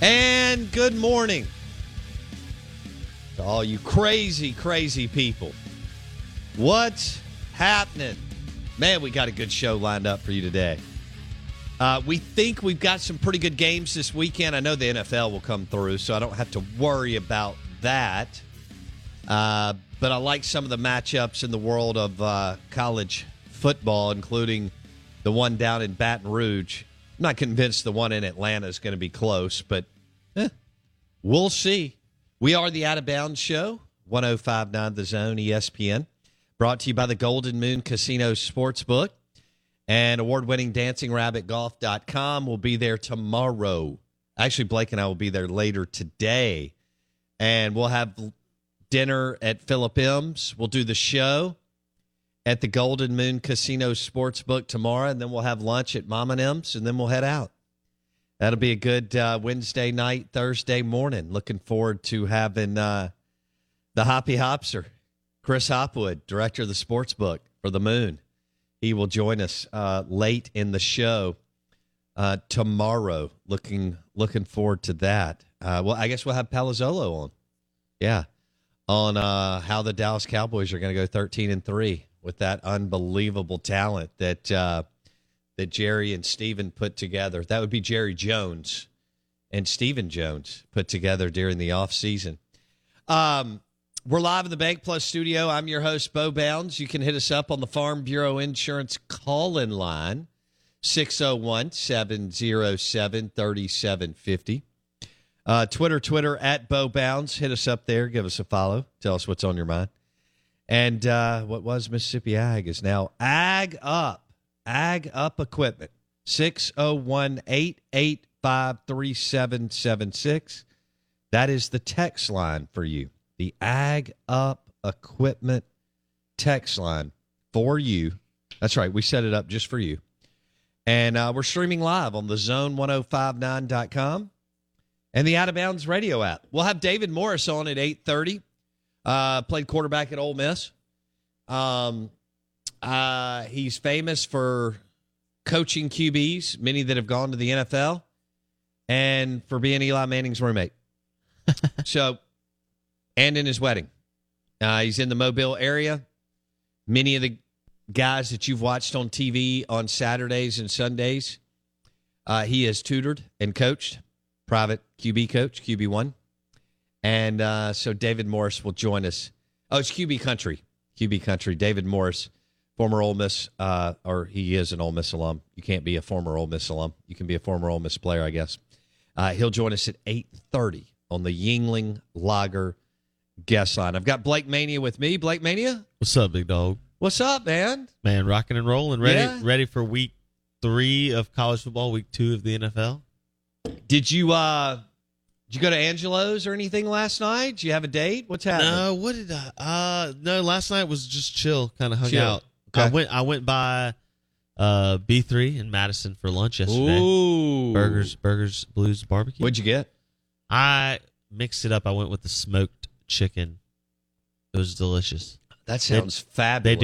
And good morning to all you crazy, crazy people. What's happening? Man, we got a good show lined up for you today. We think we've got some pretty good games this weekend. I know the NFL will come through, so I don't have to worry about that. But I like some of the matchups in the world of college football, including the one down in Baton Rouge. I'm not convinced the one in Atlanta is going to be close, but we'll see. We are the Out of Bounds Show, 105.9 The Zone, ESPN, brought to you by the Golden Moon Casino Sportsbook and award-winning DancingRabbitGolf.com. We'll be there tomorrow. Actually, Blake and I will be there later today, and we'll have dinner at Phillip M's. We'll do the show at the Golden Moon Casino Sportsbook tomorrow, and then we'll have lunch at Mom and M's, and then we'll head out. That'll be a good Wednesday night, Thursday morning. Looking forward to having the Hoppy Hopser, Chris Hopwood, director of the Sportsbook for the Moon. He will join us late in the show tomorrow. Looking forward to that. Well, I guess we'll have Palazzolo on. Yeah, on how the Dallas Cowboys are going to go 13-3. With that unbelievable talent that that Jerry and Steven put together. That would be Jerry Jones and Steven Jones put together during the offseason. We're live in the Bank Plus Studio. I'm your host, Bo Bounds. You can hit us up on the Farm Bureau Insurance call-in line, 601-707-3750. Twitter at Bo Bounds. Hit us up there. Give us a follow. Tell us what's on your mind. And what was Mississippi Ag is now Ag Up. Ag Up Equipment. 601-885-3776. That is the text line for you. The Ag Up Equipment text line for you. That's right. We set it up just for you. And we're streaming live on the zone1059.com and the Out of Bounds radio app. We'll have David Morris on at 8:30. Played quarterback at Ole Miss. He's famous for coaching QBs, many that have gone to the NFL, and for being Eli Manning's roommate. And in his wedding. He's in the Mobile area. Many of the guys that you've watched on TV on Saturdays and Sundays, he has tutored and coached, private QB coach, QB1. And so David Morris will join us. Oh, it's QB Country. David Morris, former Ole Miss, or he is an Ole Miss alum. You can't be a former Ole Miss alum. You can be a former Ole Miss player, I guess. He'll join us at 8:30 on the Yuengling Lager guest line. I've got Blake Mania with me. Blake Mania? What's up, big dog? What's up, man? Man, rocking and rolling. Ready for week 3 of college football, week 2 of the NFL. Did you go to Angelo's or anything last night? Did you have a date? What's happening? No, last night was just chill, kind of hung out. Okay. I went by B3 in Madison for lunch yesterday. Ooh. Burgers, Blues, Barbecue. What'd you get? I mixed it up. I went with the smoked chicken. It was delicious. That sounds fabulous.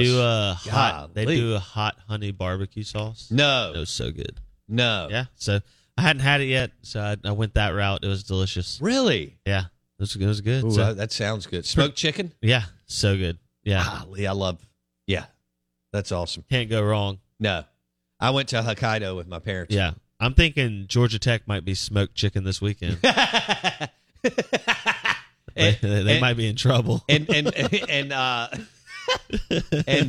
They do a hot honey barbecue sauce. No. It was so good. No. Yeah. So I hadn't had it yet, so I went that route. It was delicious. Really? Yeah. It was good. Ooh, so, that sounds good. Smoked chicken? Yeah. So good. Yeah. Golly, I love. Yeah. That's awesome. Can't go wrong. No. I went to Hokkaido with my parents. Yeah. I'm thinking Georgia Tech might be smoked chicken this weekend. They might be in trouble. And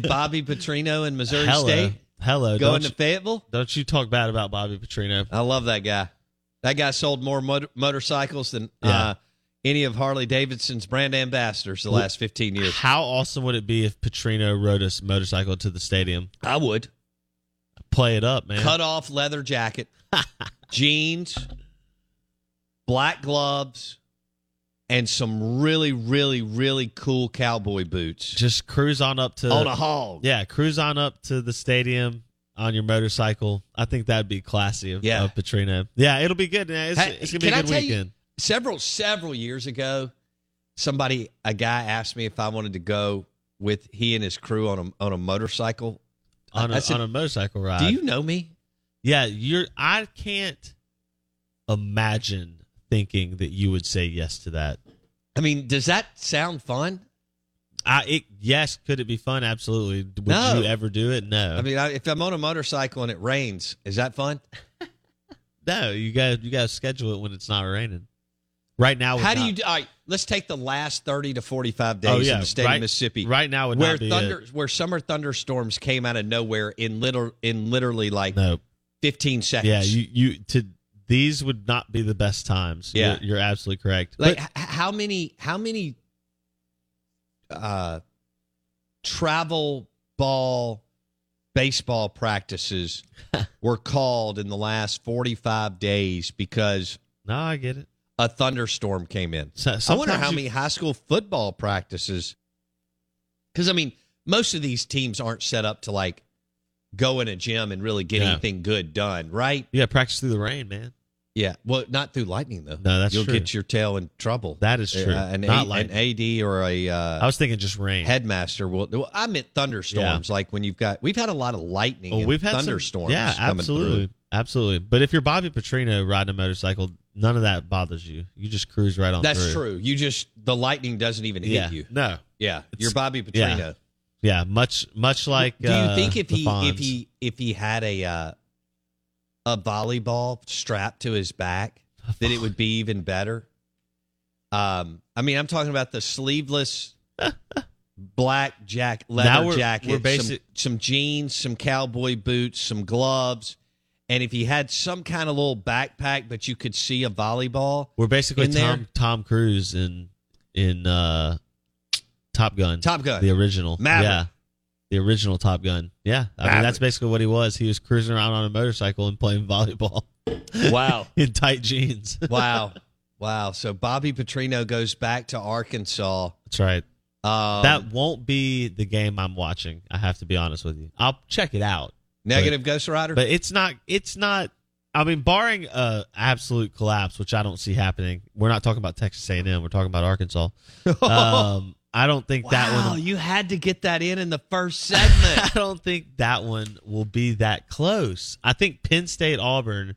Bobby Petrino in Missouri State. Hello. Going to Fayetteville. Don't you talk bad about Bobby Petrino. I love that guy. That guy sold more motorcycles than any of Harley Davidson's brand ambassadors the last 15 years. How awesome would it be if Petrino rode a motorcycle to the stadium? I would. Play it up, man. Cut off leather jacket, jeans, black gloves, and some really, really, really cool cowboy boots. Just cruise on up to... On a hog. Yeah, cruise on up to the stadium on your motorcycle. I think that'd be classy of Petrino. Yeah, it'll be good. It's going to be a good weekend. You, several years ago, a guy asked me if I wanted to go with he and his crew on a motorcycle. On a motorcycle ride. Do you know me? Yeah, I can't imagine... thinking that you would say yes to that. I mean, does that sound fun? Yes. Could it be fun? Absolutely. Would you ever do it? No. I mean, if I'm on a motorcycle and it rains, is that fun? No. You got to schedule it when it's not raining. Right now, let's take the last 30 to 45 days in the state of Mississippi. Right now, where summer thunderstorms came out of nowhere in literally like 15 seconds. Yeah. These would not be the best times. Yeah. You're absolutely correct. Like, but how many travel ball baseball practices were called in the last 45 days because I get it. A thunderstorm came in. So, I wonder how many high school football practices, because I mean, most of these teams aren't set up to like go in a gym and really get anything good done, right? Yeah, practice through the rain, man. Yeah, well, not through lightning though. No, that's true. You'll get your tail in trouble. That is true. An AD or a. I was thinking just rain. Headmaster will. I meant thunderstorms, like when we've had a lot of lightning. Well, we've had thunderstorms. Absolutely. But if you're Bobby Petrino riding a motorcycle, none of that bothers you. You just cruise right on. That's true. You just the lightning doesn't even hit you. No. Yeah, you're Bobby Petrino. Yeah. Yeah, much like. Do you think if he had a volleyball strapped to his back, that it would be even better? I mean, I'm talking about the sleeveless black leather jacket, some jeans, some cowboy boots, some gloves, and if he had some kind of little backpack, but you could see a volleyball. We're basically Tom Cruise in Top Gun. The original. Maverick. Yeah. The original Top Gun. Yeah. I mean, that's basically what he was. He was cruising around on a motorcycle and playing volleyball. Wow. In tight jeans. Wow. So Bobby Petrino goes back to Arkansas. That's right. That won't be the game I'm watching. I have to be honest with you. I'll check it out. Negative Ghost Rider? But it's not. I mean, barring absolute collapse, which I don't see happening. We're not talking about Texas A&M. We're talking about Arkansas. I don't think that one... Wow, you had to get that in the first segment. I don't think that one will be that close. I think Penn State-Auburn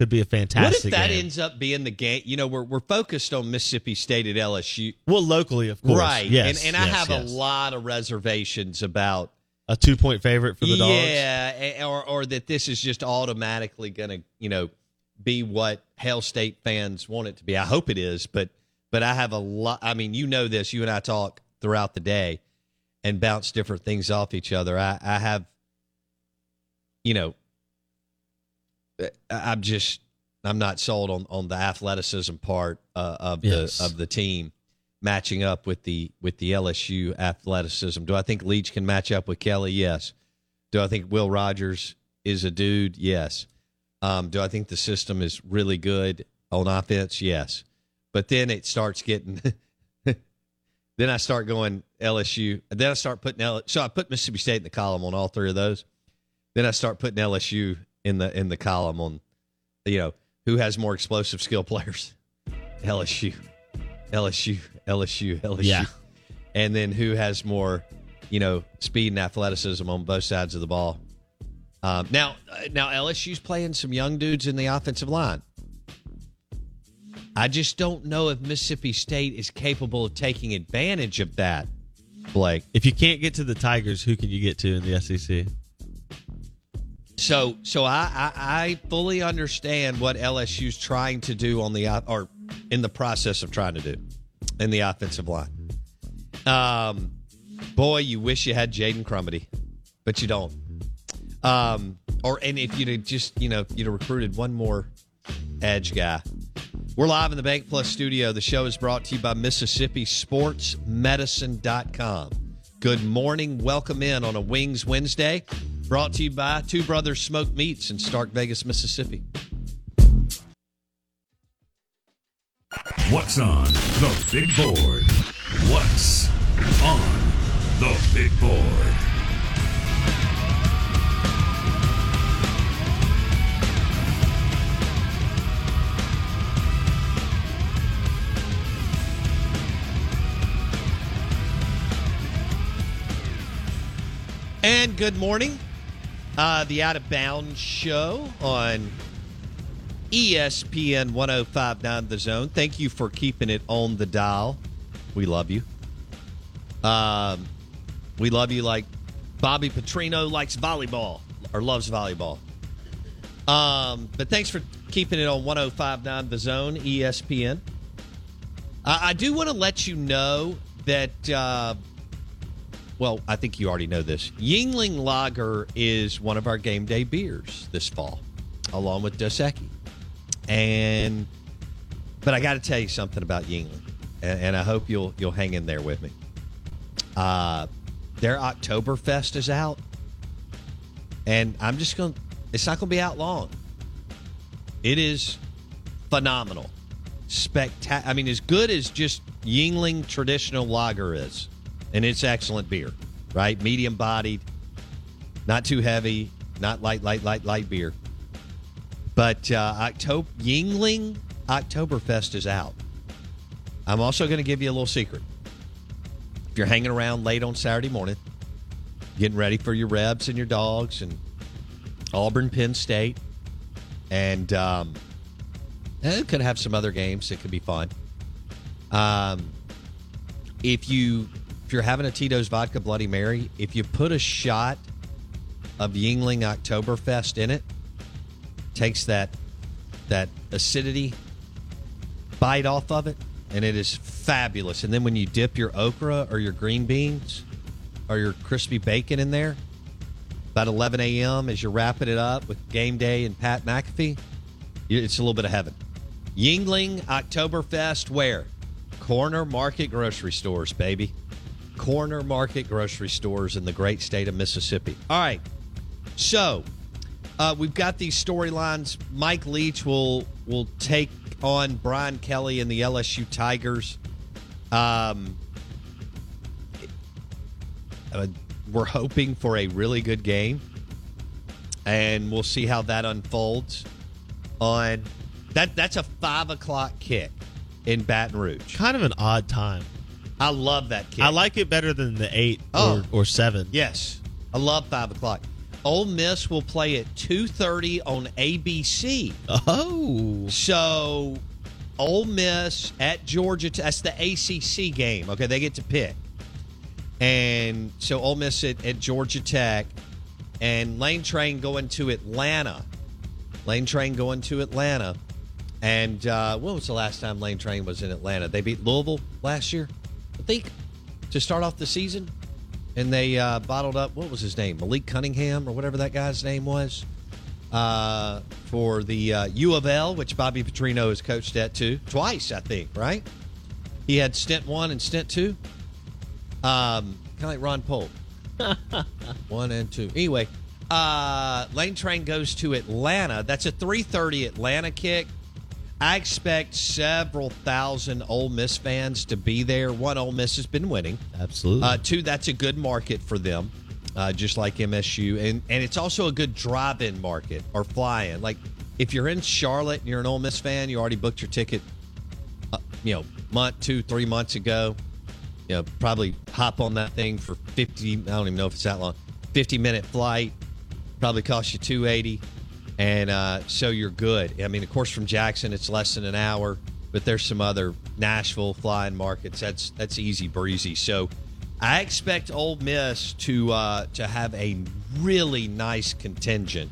could be a fantastic game. What if that ends up being the game? You know, we're focused on Mississippi State at LSU. Well, locally, of course. Right. Yes, I have a lot of reservations about... A 2-point favorite for the Dogs? Yeah, or that this is just automatically going to, you know, be what Hail State fans want it to be. I hope it is, But I have a lot. I mean, you know this. You and I talk throughout the day and bounce different things off each other. I have, you know, I'm not sold on the athleticism part of the team matching up with the LSU athleticism. Do I think Leach can match up with Kelly? Yes. Do I think Will Rogers is a dude? Yes. Do I think the system is really good on offense? Yes. But then it starts getting. Then I start going LSU. Then I put Mississippi State in the column on all three of those. Then I start putting LSU in the column on, you know, who has more explosive skill players. LSU. Yeah. And then who has more, you know, speed and athleticism on both sides of the ball. Now LSU's playing some young dudes in the offensive line. I just don't know if Mississippi State is capable of taking advantage of that, Blake. If you can't get to the Tigers, who can you get to in the SEC? So I fully understand what LSU's trying to do on the or in the process of trying to do in the offensive line. Boy, you wish you had Jaden Crumity, but you don't. And if you'd have just, you know, you'd have recruited one more edge guy. We're live in the Bank Plus Studio. The show is brought to you by MississippiSportsMedicine.com. Good morning. Welcome in on a Wings Wednesday. Brought to you by Two Brothers Smoked Meats in Stark, Vegas, Mississippi. What's on the big board? What's on the big board? And good morning. The Out of Bounds Show on ESPN 105.9 The Zone. Thank you for keeping it on the dial. We love you. We love you like Bobby Petrino likes volleyball or loves volleyball. But thanks for keeping it on 105.9 The Zone, ESPN. I do want to let you know that... Well, I think you already know this. Yuengling Lager is one of our game day beers this fall, along with Dos Equis. But I got to tell you something about Yuengling, and I hope you'll hang in there with me. Their Oktoberfest is out, and it's not going to be out long. It is phenomenal, spectacular. I mean, as good as just Yuengling traditional lager is. And it's excellent beer, right? Medium-bodied, not too heavy, not light beer. But Yuengling Oktoberfest is out. I'm also going to give you a little secret. If you're hanging around late on Saturday morning, getting ready for your Rebs and your Dogs and Auburn, Penn State, and it could have some other games that could be fun. If you're having a Tito's Vodka Bloody Mary, if you put a shot of Yuengling Oktoberfest in it, takes that acidity bite off of it, and it is fabulous. And then when you dip your okra or your green beans or your crispy bacon in there, about 11 a.m. as you're wrapping it up with Game Day and Pat McAfee, it's a little bit of heaven. Yuengling Oktoberfest where? Corner Market Grocery Stores, baby. Corner Market Grocery Stores in the great state of Mississippi. All right, so we've got these storylines. Mike Leach will take on Brian Kelly and the LSU Tigers. We're hoping for a really good game, and we'll see how that unfolds. On that's a 5:00 kick in Baton Rouge. Kind of an odd time. I love that kick. I like it better than the 8 or 7. Yes. I love 5 o'clock. Ole Miss will play at 2:30 on ABC. Oh. So, Ole Miss at Georgia. That's the ACC game. Okay, they get to pick. And so, Ole Miss at Georgia Tech. And Lane Train going to Atlanta. And when was the last time Lane Train was in Atlanta? They beat Louisville last year, I think, to start off the season, and they bottled up, what was his name, Malik Cunningham or whatever that guy's name was, for the U of L, which Bobby Petrino has coached at too, twice, I think, right? He had stint 1 and stint 2, kind of like Ron Pohl, 1 and 2. Anyway, Lane Train goes to Atlanta. That's a 3:30 Atlanta kick. I expect several thousand Ole Miss fans to be there. One, Ole Miss has been winning. Absolutely. Two, that's a good market for them. just like MSU. And it's also a good drive-in market or fly-in. Like, if you're in Charlotte and you're an Ole Miss fan, you already booked your ticket, month, 2-3 months ago. You know, probably hop on that thing for 50, I don't even know if it's that long, 50-minute flight, probably cost you $280. And so you're good. I mean, of course, from Jackson, it's less than an hour, but there's some other Nashville flying markets. That's easy breezy. So I expect Ole Miss to have a really nice contingent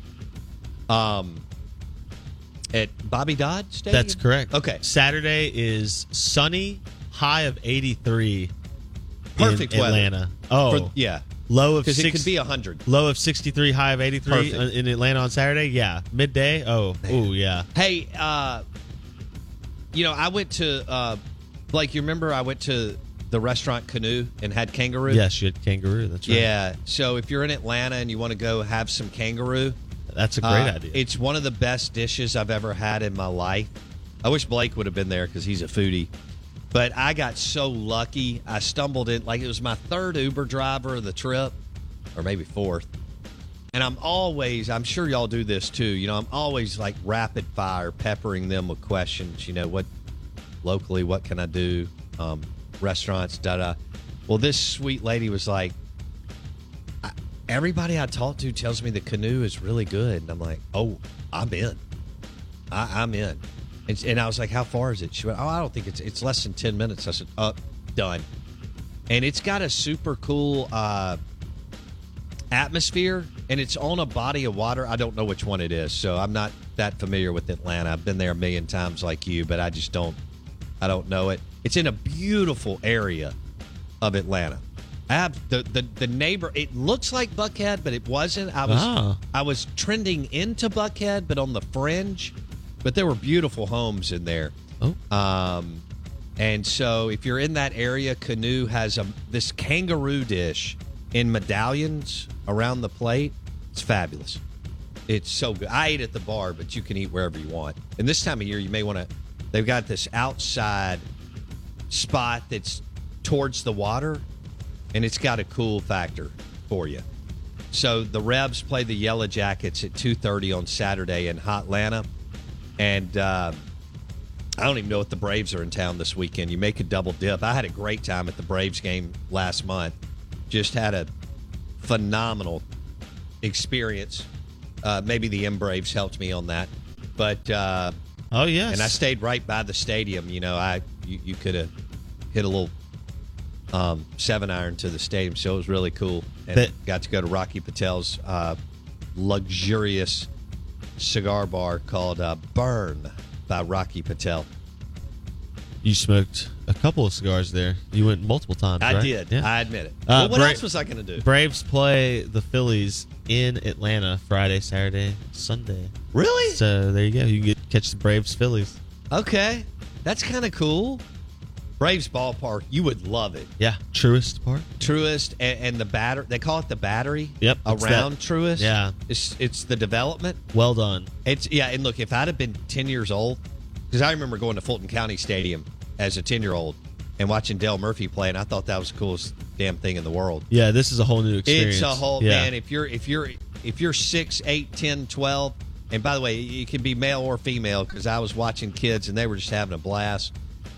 at Bobby Dodd Stadium? That's correct. Okay. Saturday is sunny, high of 83. Perfect in weather. Atlanta. Oh, yeah. Low of 'cause it could be 100. Low of 63, high of 83 perfect. In Atlanta on Saturday. Yeah. Midday. Oh, ooh, yeah. Hey, I went to, Blake, you remember I went to the restaurant Canoe and had kangaroo? Yes, you had kangaroo. That's right. Yeah. So if you're in Atlanta and you want to go have some kangaroo, that's a great idea. It's one of the best dishes I've ever had in my life. I wish Blake would have been there because he's a foodie. But I got so lucky. I stumbled in, like it was my third Uber driver of the trip, or maybe fourth. And I'm sure y'all do this too. You know, I'm always like rapid fire peppering them with questions. You know, what can I do? Restaurants, da-da. Well, this sweet lady was like, everybody I talk to tells me the Canoe is really good. And I'm like, oh, I'm in. I'm in. And I was like, how far is it? She went, oh, I don't think it's less than 10 minutes. I said, done. And it's got a super cool atmosphere, and it's on a body of water. I don't know which one it is, so I'm not that familiar with Atlanta. I've been there a million times like you, but I just don't know it. It's in a beautiful area of Atlanta. I have the neighbor. It looks like Buckhead, but it wasn't. I was trending into Buckhead, but on the fringe. But there were beautiful homes in there. Oh. And so if you're in that area, Canoe has this kangaroo dish in medallions around the plate. It's fabulous. It's so good. I ate at the bar, but you can eat wherever you want. And this time of year, you may want to... They've got this outside spot that's towards the water, and it's got a cool factor for you. So the Rebs play the Yellow Jackets at 2:30 on Saturday in Hotlanta. And I don't even know if the Braves are in town this weekend. You make a double dip. I had a great time at the Braves game last month. Just had a phenomenal experience. Maybe the M-Braves helped me on that. But oh yes, and I stayed right by the stadium. You know, you could have hit a little 7-iron to the stadium, so it was really cool. And got to go to Rocky Patel's luxurious cigar bar called Burn by Rocky Patel. You smoked a couple of cigars there. You went multiple times, right? I did. Yeah. I admit it. What else was I going to do? Braves play the Phillies in Atlanta Friday, Saturday, Sunday. Really? So there you go. You can catch the Braves Phillies. Okay. That's kind of cool. Braves ballpark. You would love it. Yeah. Truist Park. Truist and the Battery. They call it the Battery. Yep. Around Truist. Yeah. It's the development. Well done. And look, if I'd have been 10 years old, because I remember going to Fulton County Stadium as a 10-year-old and watching Dale Murphy play, and I thought that was the coolest damn thing in the world. Yeah, this is a whole new experience. It's a whole, man, if you're 6, 8, 10, 12, and by the way, it can be male or female, because I was watching kids and they were just having a blast.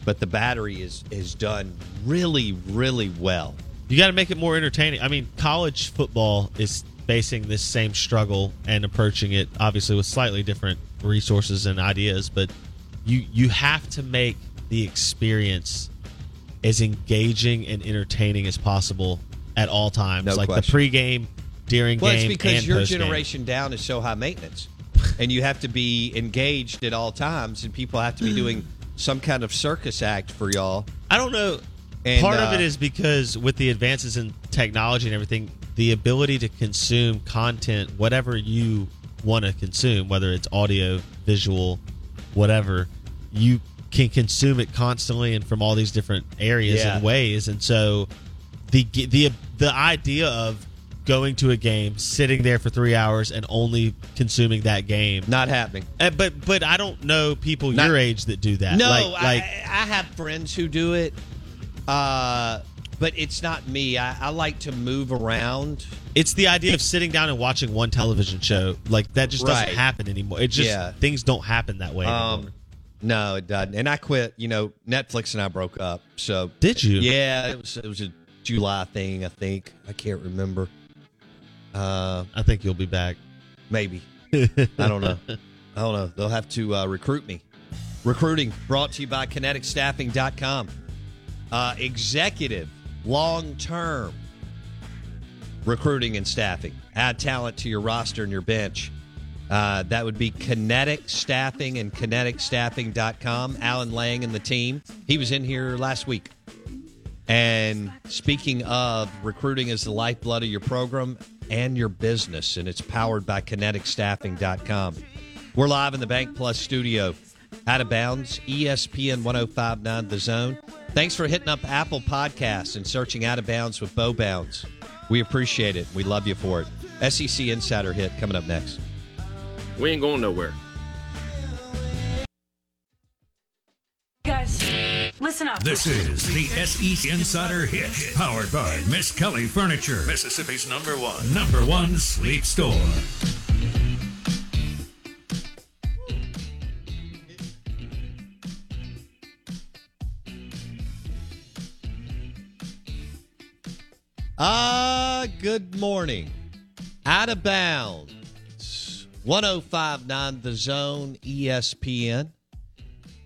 But the Battery is done really, really well. You got to make it more entertaining. I mean, college football is facing this same struggle and approaching it, obviously, with slightly different resources and ideas. But you have to make the experience as engaging and entertaining as possible at all times. No like question. The pregame, during game, and post-game. Well, it's because your generation down is so high maintenance. And you have to be engaged at all times, and people have to be doing... some kind of circus act for y'all. I don't know. And, part of it is because with the advances in technology and everything, the ability to consume content, whatever you want to consume, whether it's audio, visual, whatever, you can consume it constantly and from all these different areas and ways. And so the idea of going to a game, sitting there for 3 hours, and only consuming that game. Not happening. But I don't know people your age that do that. No, I have friends who do it. but it's not me. I like to move around. It's the idea of sitting down and watching one television show. Like, that just doesn't happen anymore. It just, things don't happen that way anymore. No, it doesn't. And I quit. You know, Netflix and I broke up. So did you? Yeah, it was a July thing, I think. I can't remember. I think you'll be back. Maybe. I don't know. They'll have to recruit me. Recruiting brought to you by kineticstaffing.com. Executive, long-term recruiting and staffing. Add talent to your roster and your bench. That would be Kinetic Staffing and kineticstaffing.com. Alan Lang and the team. He was in here last week. And speaking of, recruiting is the lifeblood of your program and your business, and it's powered by kineticstaffing.com. We're live in the Bank Plus Studio. Out of Bounds, ESPN 1059 The Zone. Thanks for hitting up Apple Podcasts and searching Out of Bounds with Bo Bounds. We appreciate it. We love you for it. SEC Insider Hit coming up next. We ain't going nowhere. Guys, listen up. This is the SEC Insider Hit, powered by Miskelly Furniture, Mississippi's number one sleep store. Good morning. Out of Bounds, 105.9 The Zone, ESPN.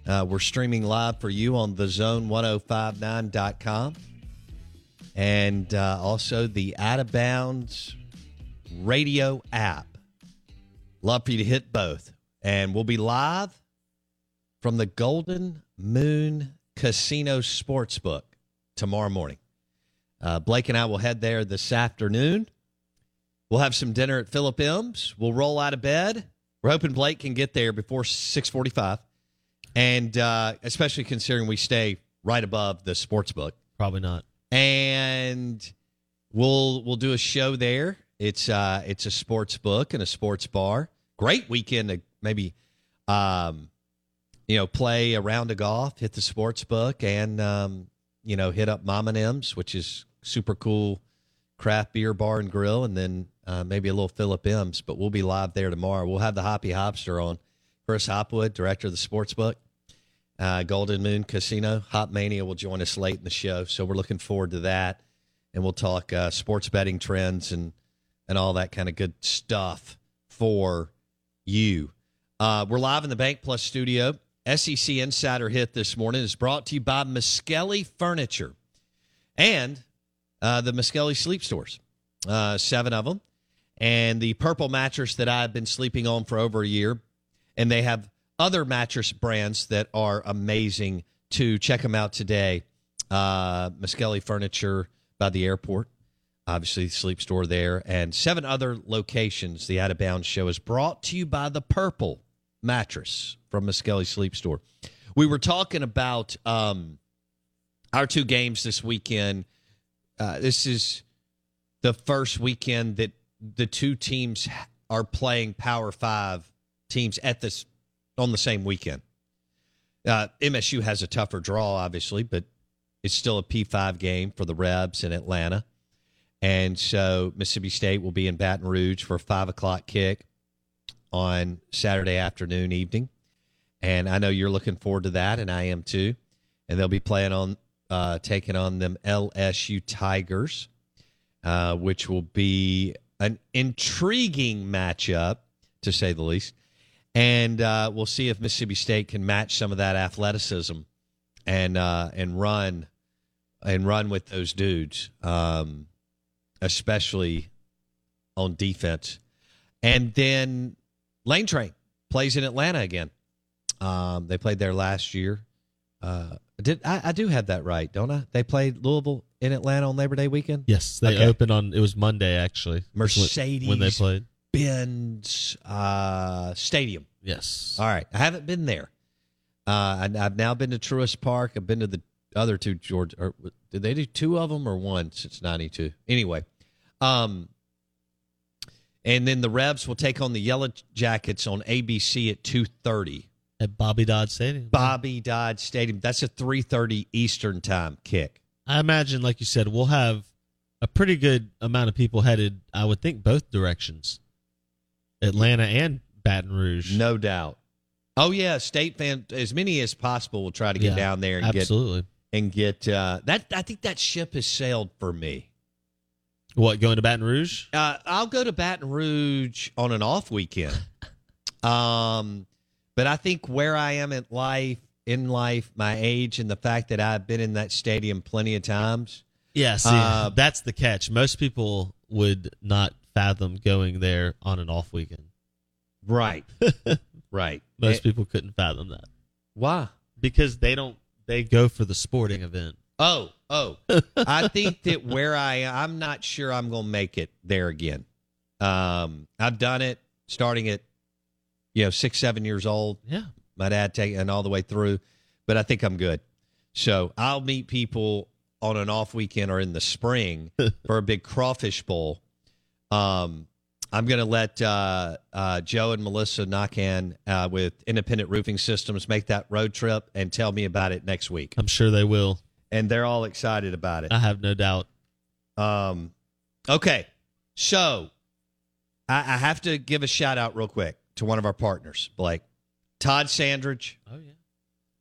We're streaming live for you on thezone1059.com. And also the Out of Bounds radio app. Love for you to hit both. And we'll be live from the Golden Moon Casino Sportsbook tomorrow morning. Blake and I will head there this afternoon. We'll have some dinner at Phillip M's. We'll roll out of bed. We're hoping Blake can get there before 6:45, and especially considering we stay right above the sports book. Probably not. And we'll do a show there. It's a sports book and a sports bar. Great weekend to maybe play a round of golf, hit the sports book, and hit up Mom and M's, which is super cool craft beer bar and grill, and then maybe a little Phillip M's. But we'll be live there tomorrow. We'll have the Hoppy Hopster on. Chris Hopwood, director of the Sportsbook, Golden Moon Casino. Hop Mania will join us late in the show, so we're looking forward to that. And we'll talk sports betting trends and all that kind of good stuff for you. We're live in the Bank Plus Studio. SEC Insider Hit this morning is brought to you by Miskelly Furniture and the Miskelly Sleep Stores, 7 of them, and the Purple mattress that I've been sleeping on for over a year, and they have other mattress brands that are amazing too. Check them out today. Miskelly Furniture by the airport, obviously the sleep store there, and 7 other locations. The Out of Bounds Show is brought to you by the Purple mattress from Miskelly Sleep Store. We were talking about our 2 games this weekend. This is the first weekend that the 2 teams are playing Power 5 teams on the same weekend. MSU has a tougher draw, obviously, but it's still a P5 game for the Rebs in Atlanta. And so Mississippi State will be in Baton Rouge for a 5 o'clock kick on Saturday afternoon, evening. And I know you're looking forward to that, and I am too. And they'll be playing on taking on them LSU Tigers, which will be an intriguing matchup, to say the least. And we'll see if Mississippi State can match some of that athleticism and run with those dudes, especially on defense. And then Lane Train plays in Atlanta again. They played there last year. I do have that right, don't I? They played Louisville in Atlanta on Labor Day weekend? Yes, they opened on, it was Monday, actually. Mercedes when they played. Benz Stadium. Yes. All right. I haven't been there. I've now been to Truist Park. I've been to the other 2 Georgia. Or, did they do 2 of them or 1 since 92? Anyway, and then the Rebs will take on the Yellow Jackets on ABC at 2:30. At Bobby Dodd Stadium. That's a 3:30 Eastern time kick. I imagine, like you said, we'll have a pretty good amount of people headed, I would think, both directions. Atlanta and Baton Rouge. No doubt. Oh, yeah, state fans, as many as possible, will try to get down there and get I think that ship has sailed for me. What, going to Baton Rouge? I'll go to Baton Rouge on an off weekend. But I think where I am at life, in life, my age, and the fact that I've been in that stadium plenty of times. Yeah, see, that's the catch. Most people would not fathom going there on an off weekend. Right. Right. Most people couldn't fathom that. Why? Because they go for the sporting event. Oh. I think that where I am, I'm not sure I'm going to make it there again. I've done it starting at, 6, 7 years old. Yeah. My dad and all the way through, but I think I'm good. So I'll meet people on an off weekend or in the spring for a big crawfish bowl. I'm going to let Joe and Melissa Nakan with Independent Roofing Systems make that road trip and tell me about it next week. I'm sure they will. And they're all excited about it. I have no doubt. Okay. So I have to give a shout out real quick to one of our partners, Blake. Todd Sandridge. Oh, yeah.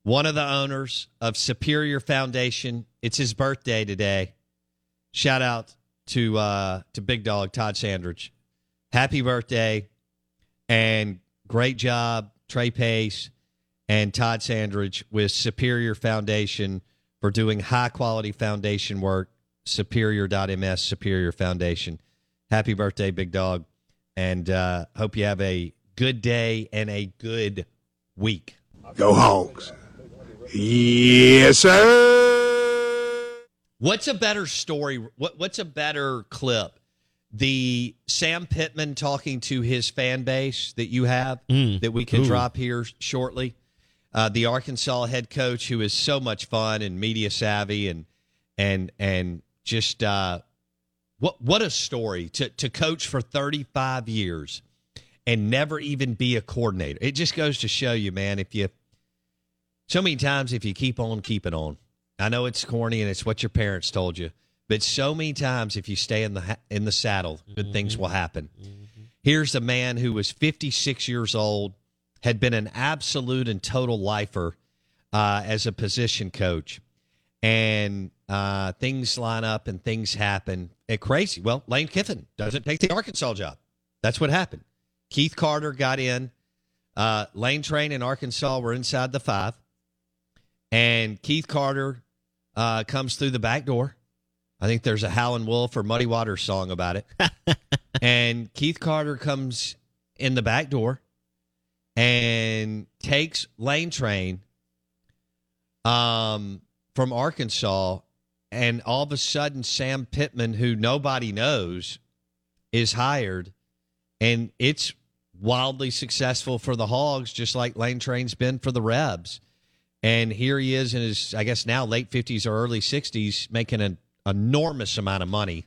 One of the owners of Superior Foundation. It's his birthday today. Shout out to Big Dog Todd Sandridge. Happy birthday, and great job, Trey Pace and Todd Sandridge with Superior Foundation for doing high-quality foundation work, superior.ms, Superior Foundation. Happy birthday, Big Dog, and hope you have a good day and a good week. Go Hogs. Yes, sir. What's a better story? What's a better clip? The Sam Pittman talking to his fan base that you have that we can drop here shortly. The Arkansas head coach, who is so much fun and media savvy and just what a story to coach for 35 years and never even be a coordinator. It just goes to show you, man, if you keep on keeping on. I know it's corny and it's what your parents told you. But so many times, if you stay in the saddle, good things will happen. Mm-hmm. Here's a man who was 56 years old, had been an absolute and total lifer as a position coach. And things line up and things happen. It's crazy. Well, Lane Kiffin doesn't take the Arkansas job. That's what happened. Keith Carter got in. Lane Train and Arkansas were inside the 5. And Keith Carter comes through the back door. I think there's a Howlin' Wolf or Muddy Waters song about it. And Keith Carter comes in the back door and takes Lane Train from Arkansas. And all of a sudden, Sam Pittman, who nobody knows, is hired. And it's wildly successful for the Hogs, just like Lane Train's been for the Rebs. And here he is in his, I guess now, late 50s or early 60s, making an enormous amount of money,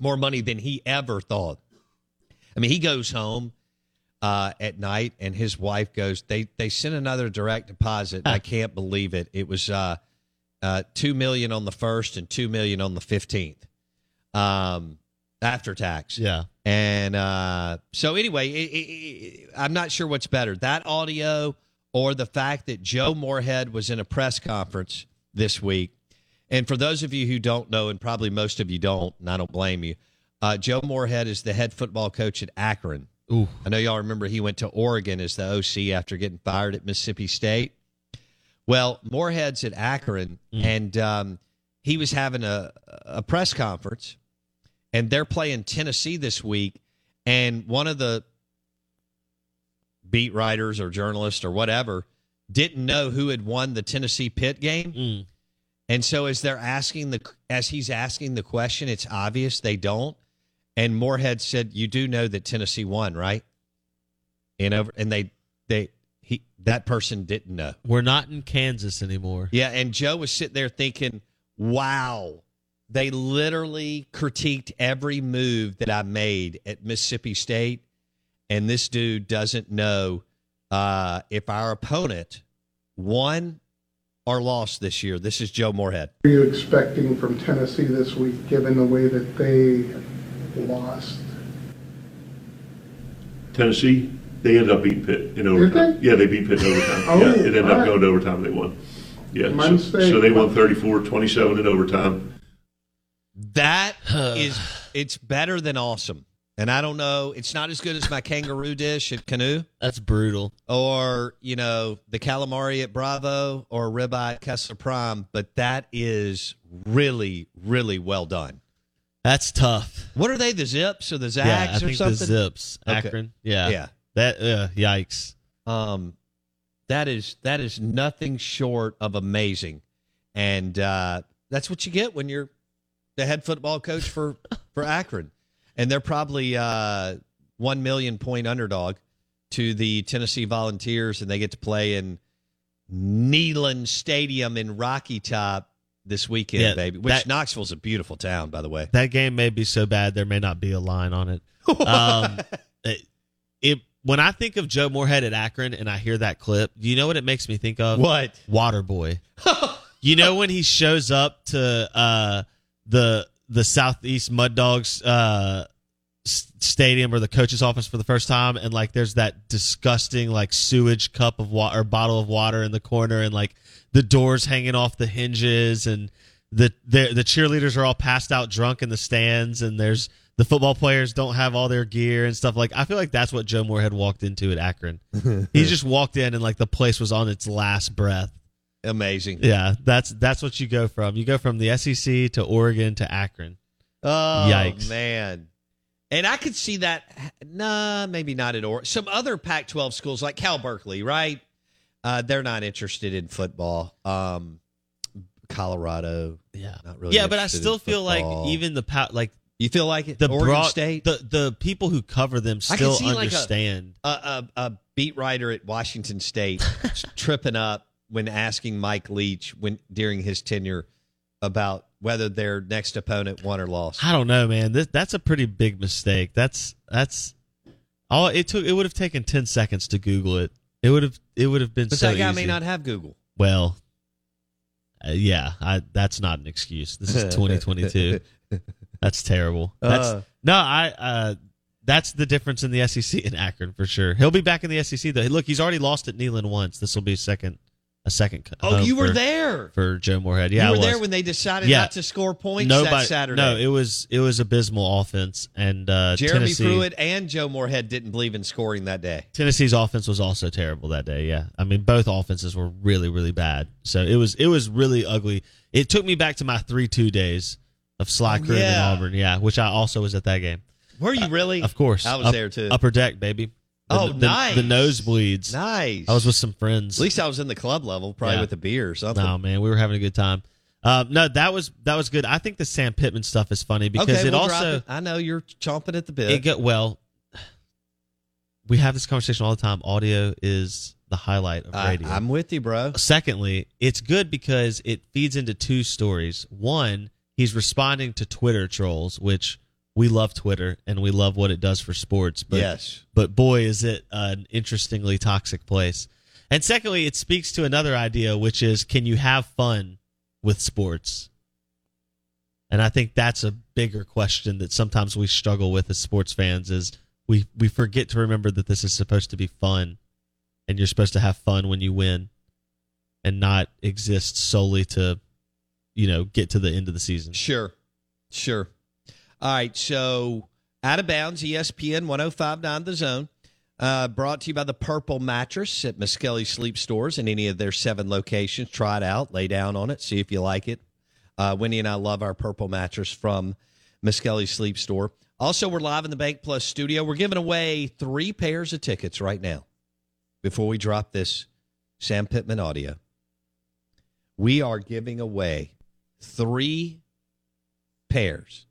more money than he ever thought. I mean, he goes home at night, and his wife goes, they sent another direct deposit. I can't believe it. It was $2 million on the 1st and $2 million on the 15th after tax. Yeah. And so anyway, I'm not sure what's better, that audio or the fact that Joe Moorhead was in a press conference this week. And for those of you who don't know, and probably most of you don't, and I don't blame you, Joe Moorhead is the head football coach at Akron. Ooh. I know y'all remember he went to Oregon as the OC after getting fired at Mississippi State. Well, Moorhead's at Akron, and he was having a press conference, and they're playing Tennessee this week, and one of the beat writers or journalists or whatever didn't know who had won the Tennessee-Pitt game. Mm. And so as he's asking the question, it's obvious they don't. And Moorhead said, "You do know that Tennessee won, right?" And that person didn't know. We're not in Kansas anymore. Yeah, and Joe was sitting there thinking, "Wow, they literally critiqued every move that I made at Mississippi State, and this dude doesn't know if our opponent won are lost this year. This is Joe Moorhead. What are you expecting from Tennessee this week, given the way that they lost? Tennessee, they ended up beating Pitt in overtime. Did they? Yeah, they beat Pitt in overtime. Yeah, it ended up going to overtime. They won. Yeah, so they won 34-27 in overtime. That is, it's better than awesome. And I don't know, it's not as good as my kangaroo dish at Canoe. That's brutal. Or, you know, the calamari at Bravo or ribeye at Kessler Prime. But that is really, really well done. That's tough. What are they, the Zips or the Zags or something? The Zips. Akron. Okay. Yeah. That, yikes. That is nothing short of amazing. And that's what you get when you're the head football coach for Akron. And they're probably 1 million point underdog to the Tennessee Volunteers, and they get to play in Neyland Stadium in Rocky Top this weekend, baby. Which Knoxville's a beautiful town, by the way. That game may be so bad there may not be a line on it. When I think of Joe Moorhead at Akron and I hear that clip, you know what it makes me think of? What? Waterboy. You know when he shows up to the Southeast Mud Dogs stadium or the coach's office for the first time, and like there's that disgusting like sewage cup of water or bottle of water in the corner, and like the doors hanging off the hinges, and the cheerleaders are all passed out drunk in the stands, and there's the football players don't have all their gear and stuff. Like I feel like that's what Joe Moorhead walked into at Akron. He just walked in and like the place was on its last breath. Amazing. Yeah, that's what you go from. You go from the SEC to Oregon to Akron. Oh, yikes, man. And I could see that. Nah, maybe not at Oregon. Some other Pac-12 schools like Cal Berkeley, right? They're not interested in football. Colorado, not really. Yeah, but I still feel like even the you feel like it? The Oregon State? The people who cover them still understand. Like a beat writer at Washington State tripping up when asking Mike Leach during his tenure about whether their next opponent won or lost. I don't know, man. That's a pretty big mistake. That's all it took. It would have taken 10 seconds to Google it. It would have been. But so that guy may not have Google. Well, that's not an excuse. This is 2022. That's terrible. That's the difference in the SEC and Akron for sure. He'll be back in the SEC though. Look, he's already lost at Neyland once. This will be a second. Oh, you were there for Joe Moorhead. Yeah, you were there when they decided not to score points that Saturday. No, it was abysmal offense, and Jeremy Pruitt and Joe Moorhead didn't believe in scoring that day. Tennessee's offense was also terrible that day. Yeah, I mean both offenses were really, really bad. So it was really ugly. It took me back to my 3-2 days of Sly Crew in Auburn. Yeah, which I also was at that game. Were you really? Of course, I was there too. Upper deck, baby. Nice. The nosebleeds. Nice. I was with some friends. At least I was in the club level, probably with a beer or something. No, man, we were having a good time. That was good. I think the Sam Pittman stuff is funny because I know you're chomping at the bit. We have this conversation all the time. Audio is the highlight of radio. I'm with you, bro. Secondly, it's good because it feeds into two stories. One, he's responding to Twitter trolls, which... We love Twitter, and we love what it does for sports. But, yes. But boy, is it an interestingly toxic place. And secondly, it speaks to another idea, which is, can you have fun with sports? And I think that's a bigger question that sometimes we struggle with as sports fans is we forget to remember that this is supposed to be fun, and you're supposed to have fun when you win and not exist solely to, get to the end of the season. Sure. All right, so Out of Bounds, ESPN 105.9 The Zone, brought to you by the Purple mattress at Miskelly Sleep Stores in any of their 7 locations. Try it out, lay down on it, see if you like it. Wendy and I love our Purple mattress from Miskelly Sleep Store. Also, we're live in the Bank Plus Studio. We're giving away 3 pairs of tickets right now. Before we drop this Sam Pittman audio, we are giving away 3 pairs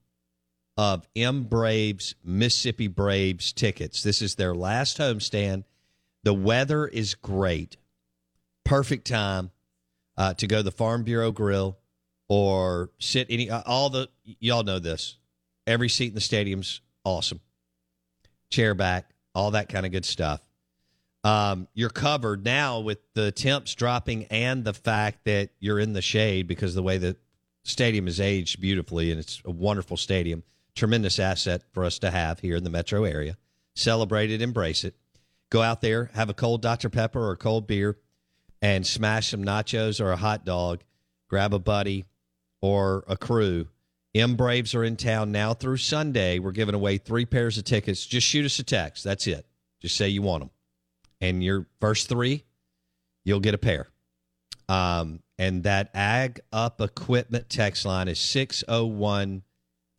of Mississippi Braves tickets. This is their last homestand. The weather is great. Perfect time to go to the Farm Bureau Grill or sit y'all know this. Every seat in the stadium's awesome. Chair back, all that kind of good stuff. you're covered now with the temps dropping and the fact that you're in the shade because of the way the stadium is aged beautifully, and it's a wonderful stadium. Tremendous asset for us to have here in the metro area. Celebrate it, embrace it. Go out there, have a cold Dr. Pepper or a cold beer, and smash some nachos or a hot dog. Grab a buddy or a crew. M Braves are in town now through Sunday. We're giving away 3 pairs of tickets. Just shoot us a text. That's it. Just say you want them. And your first 3, you'll get a pair. And that Ag Up Equipment text line is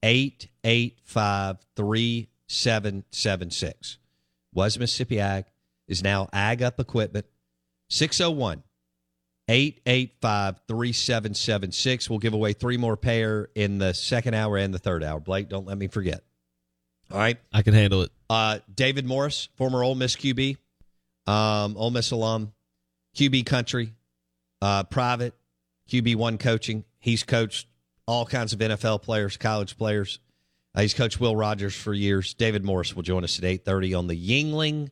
601-885-3776. Was Mississippi Ag, is now Ag Up Equipment. 601-885-3776. We'll give away 3 more pair in the second hour and the third hour. Blake, don't let me forget. All right? I can handle it. David Morris, former Ole Miss QB, Ole Miss alum, QB country, private, QB1 coaching. He's coached all kinds of NFL players, college players. He's coached Will Rogers for years. David Morris will join us at 8:30 on the Yuengling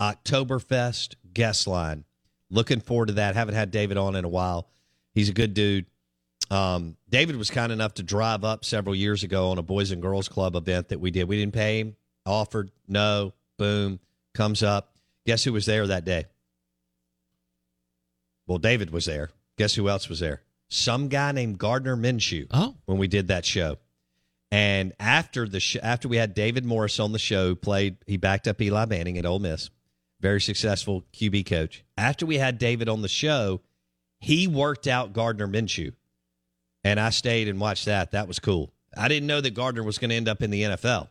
Oktoberfest guest line. Looking forward to that. Haven't had David on in a while. He's a good dude. David was kind enough to drive up several years ago on a Boys and Girls Club event that we did. We didn't pay him. Offered. No. Boom. Comes up. Guess who was there that day? Well, David was there. Guess who else was there? Some guy named Gardner Minshew. Oh. When we did that show. And after the after we had David Morris on the show, who played, he backed up Eli Manning at Ole Miss. Very successful QB coach. After we had David on the show, he worked out Gardner Minshew. And I stayed and watched that. That was cool. I didn't know that Gardner was going to end up in the NFL,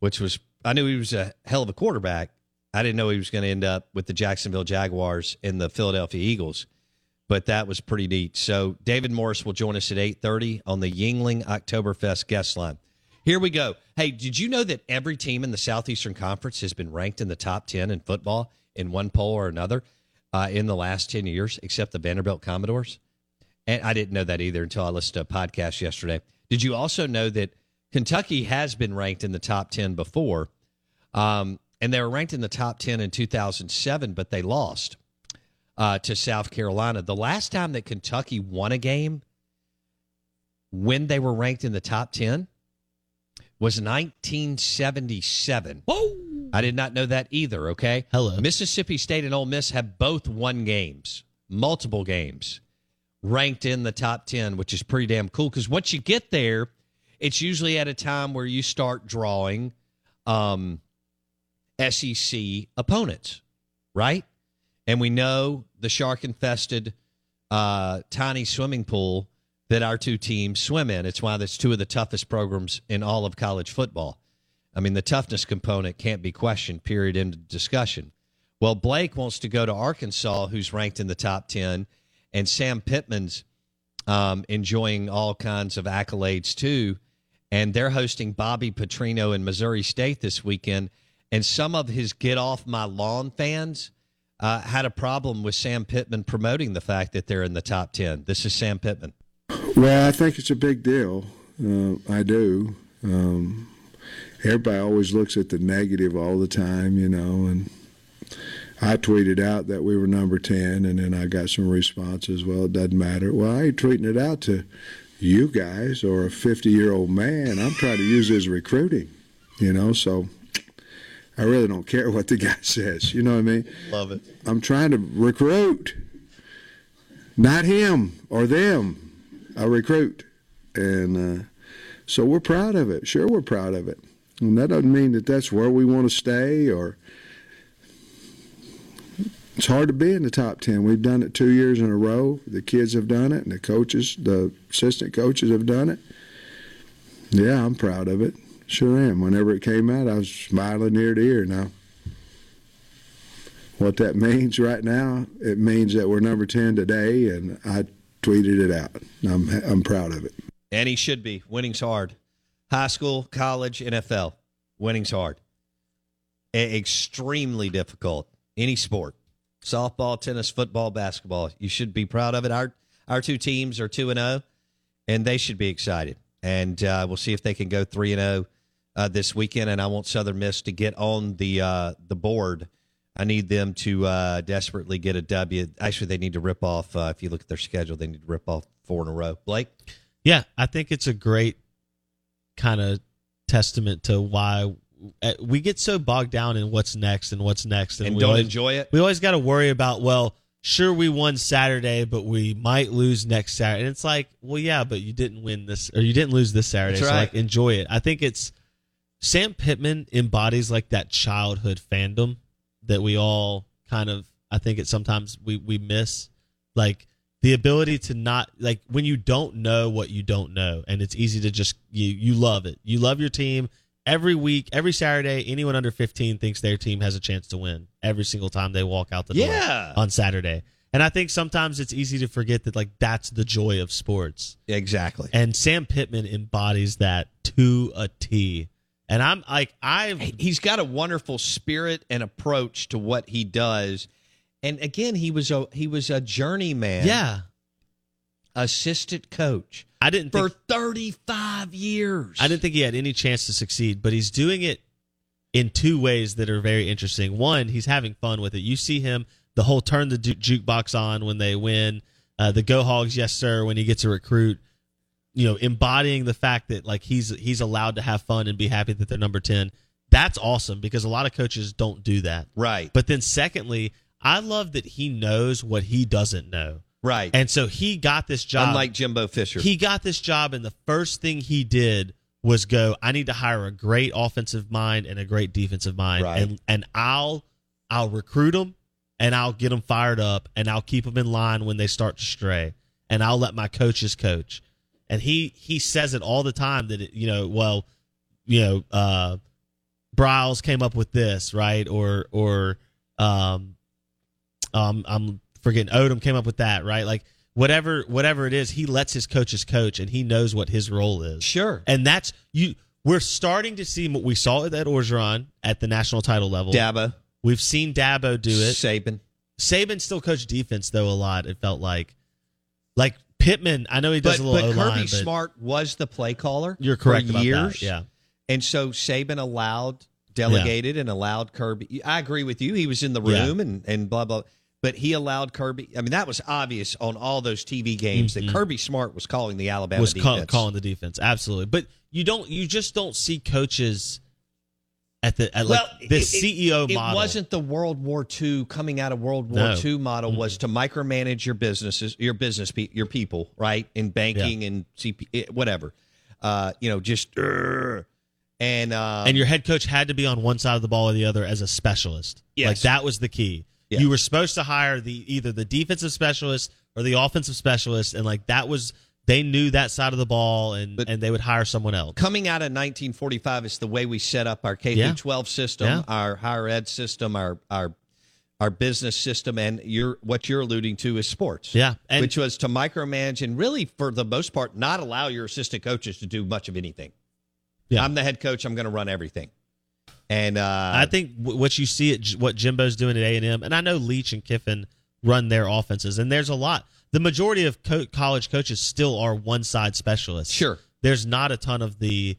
which was, I knew he was a hell of a quarterback. I didn't know he was going to end up with the Jacksonville Jaguars and the Philadelphia Eagles, but that was pretty neat. So David Morris will join us at 8:30 on the Yuengling Oktoberfest guest line. Here we go. Hey, did you know that every team in the Southeastern Conference has been ranked in the top 10 in football in one poll or another in the last 10 years, except the Vanderbilt Commodores? And I didn't know that either until I listened to a podcast yesterday. Did you also know that Kentucky has been ranked in the top 10 before? And they were ranked in the top 10 in 2007, but they lost to South Carolina. The last time that Kentucky won a game when they were ranked in the top 10 was 1977. Whoa! I did not know that either, okay? Hello. Mississippi State and Ole Miss have both won games, multiple games, ranked in the top 10, which is pretty damn cool because once you get there, it's usually at a time where you start drawing SEC opponents, right? And we know the shark-infested tiny swimming pool that our two teams swim in. It's why that's two of the toughest programs in all of college football. I mean, the toughness component can't be questioned, period, end of discussion. Well, Blake wants to go to Arkansas, who's ranked in the top 10, and Sam Pittman's enjoying all kinds of accolades too, and they're hosting Bobby Petrino in Missouri State this weekend, and some of his get-off-my-lawn fans had a problem with Sam Pittman promoting the fact that they're in the top 10. This is Sam Pittman. Well, I think it's a big deal. I do. Everybody always looks at the negative all the time, you know, and I tweeted out that we were number 10, and then I got some responses, well, it doesn't matter. Well, I ain't tweeting it out to you guys or a 50-year-old man. I'm trying to use his recruiting, you know, so I really don't care what the guy says, you know what I mean? Love it. I'm trying to recruit, not him or them. I recruit, and so we're proud of it. Sure, we're proud of it, and that doesn't mean that that's where we want to stay. Or it's hard to be in the top 10. We've done it 2 years in a row. The kids have done it, and the coaches, the assistant coaches, have done it. Yeah, I'm proud of it. Sure am. Whenever it came out, I was smiling ear to ear. Now, what that means right now, it means that we're number 10 today, and I tweeted it out. I'm proud of it. And he should be. Winning's hard. High school, college, NFL. Winning's hard. Extremely difficult. Any sport. Softball, tennis, football, basketball. You should be proud of it. Our two teams are 2-0, and they should be excited. And we'll see if they can go 3-0 this weekend. And I want Southern Miss to get on the board. I need them to desperately get a W. Actually, they need to rip off, if you look at their schedule, they need to rip off 4 in a row. Blake? Yeah, I think it's a great kind of testament to why we get so bogged down in what's next. And we don't enjoy it. We always got to worry about, well, sure, we won Saturday, but we might lose next Saturday. And it's like, well, yeah, but you didn't win this, or you didn't lose this Saturday. That's right. So, like, enjoy it. I think it's Sam Pittman embodies, like, that childhood fandom that we all kind of, I think it sometimes we miss, like the ability to not, like, when you don't know what you don't know, and it's easy to just, you love it. You love your team every week, every Saturday. Anyone under 15 thinks their team has a chance to win every single time they walk out the door on Saturday. And I think sometimes it's easy to forget that, like, that's the joy of sports. Exactly. And Sam Pittman embodies that to a T. And I'm like, he's got a wonderful spirit and approach to what he does. And again, he was a journeyman, assistant coach. I didn't for 35 years. I didn't think he had any chance to succeed, but he's doing it in two ways that are very interesting. One, he's having fun with it. You see him the whole turn the jukebox on when they win, the Go Hogs, yes sir, when he gets a recruit. You know, embodying the fact that, like, he's allowed to have fun and be happy that they're number 10. That's awesome, because a lot of coaches don't do that. Right. But then secondly, I love that he knows what he doesn't know. Right. And so he got this job. Unlike Jimbo Fisher. He got this job, and the first thing he did was go, I need to hire a great offensive mind and a great defensive mind. Right. And I'll recruit them, and I'll get them fired up, and I'll keep them in line when they start to stray, and I'll let my coaches coach. And he says it all the time that, Briles came up with this, right? Or I'm forgetting, Odom came up with that, right? Like, whatever it is, he lets his coaches coach, and he knows what his role is. Sure. And that's, we're starting to see what we saw at Ed Orgeron at the national title level. Dabo. We've seen Dabo do it. Saban. Saban still coached defense, though, a lot, it felt like. Like, Pittman, I know he does a little O-line. Kirby Smart was the play caller. You're correct for years. About that. Yeah. And so Saban delegated and allowed Kirby. I agree with you. He was in the room and blah, blah. But he allowed Kirby. I mean, that was obvious on all those TV games that Kirby Smart was calling the Alabama defense. Was calling the defense, absolutely. But you just don't see coaches at the CEO model. It wasn't the World War II, coming out of World War II model, was to micromanage your businesses, your people, right? In banking and CP, whatever. And your head coach had to be on one side of the ball or the other as a specialist. Yes. Like, that was the key. Yeah. You were supposed to hire either the defensive specialist or the offensive specialist, and, like, that was... They knew that side of the ball, and they would hire someone else. Coming out of 1945 is the way we set up our K-12 system, our higher ed system, our business system, and what you're alluding to is sports, which was to micromanage and really, for the most part, not allow your assistant coaches to do much of anything. Yeah. I'm the head coach. I'm going to run everything. And I think what you see, what Jimbo's doing at A&M, and I know Leach and Kiffin run their offenses, and there's a lot. The majority of college coaches still are one-side specialists. Sure. There's not a ton of the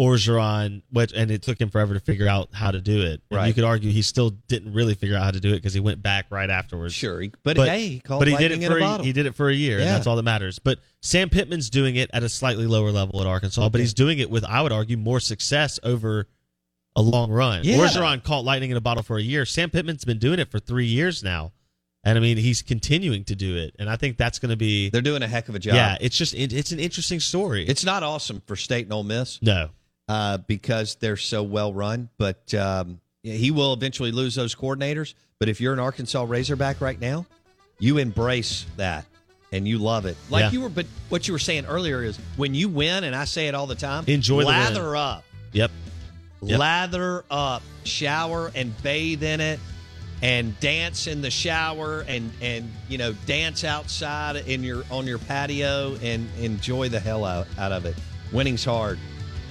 Orgeron, and it took him forever to figure out how to do it. Right. You could argue he still didn't really figure out how to do it because he went back right afterwards. Sure. He did it for a year, and that's all that matters. But Sam Pittman's doing it at a slightly lower level at Arkansas, but he's doing it with, I would argue, more success over a long run. Yeah. Orgeron caught lightning in a bottle for a year. Sam Pittman's been doing it for 3 years now. And, I mean, he's continuing to do it. And I think that's going to be... They're doing a heck of a job. Yeah, it's just... It's an interesting story. It's not awesome for State and Ole Miss. No. Because they're so well run. But he will eventually lose those coordinators. But if you're an Arkansas Razorback right now, you embrace that. And you love it. But what you were saying earlier is, when you win, and I say it all the time... Enjoy the win. Lather up. Yep. Lather up. Shower and bathe in it. And dance in the shower, and dance outside on your patio, and enjoy the hell out of it. Winning's hard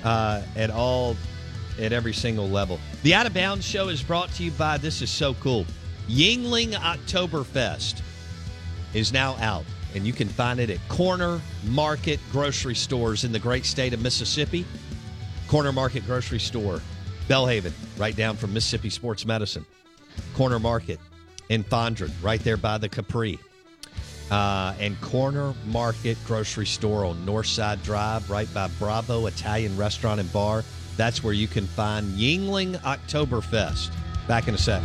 at every single level. The Out of Bounds Show is brought to you by, this is so cool, Yuengling Oktoberfest is now out, and you can find it at Corner Market Grocery Stores in the great state of Mississippi. Corner Market Grocery Store, Belhaven, right down from Mississippi Sports Medicine. Corner Market in Fondren, right there by the Capri. And Corner Market Grocery Store on Northside Drive, right by Bravo Italian Restaurant and Bar. That's where you can find Yuengling Oktoberfest. Back in a sec.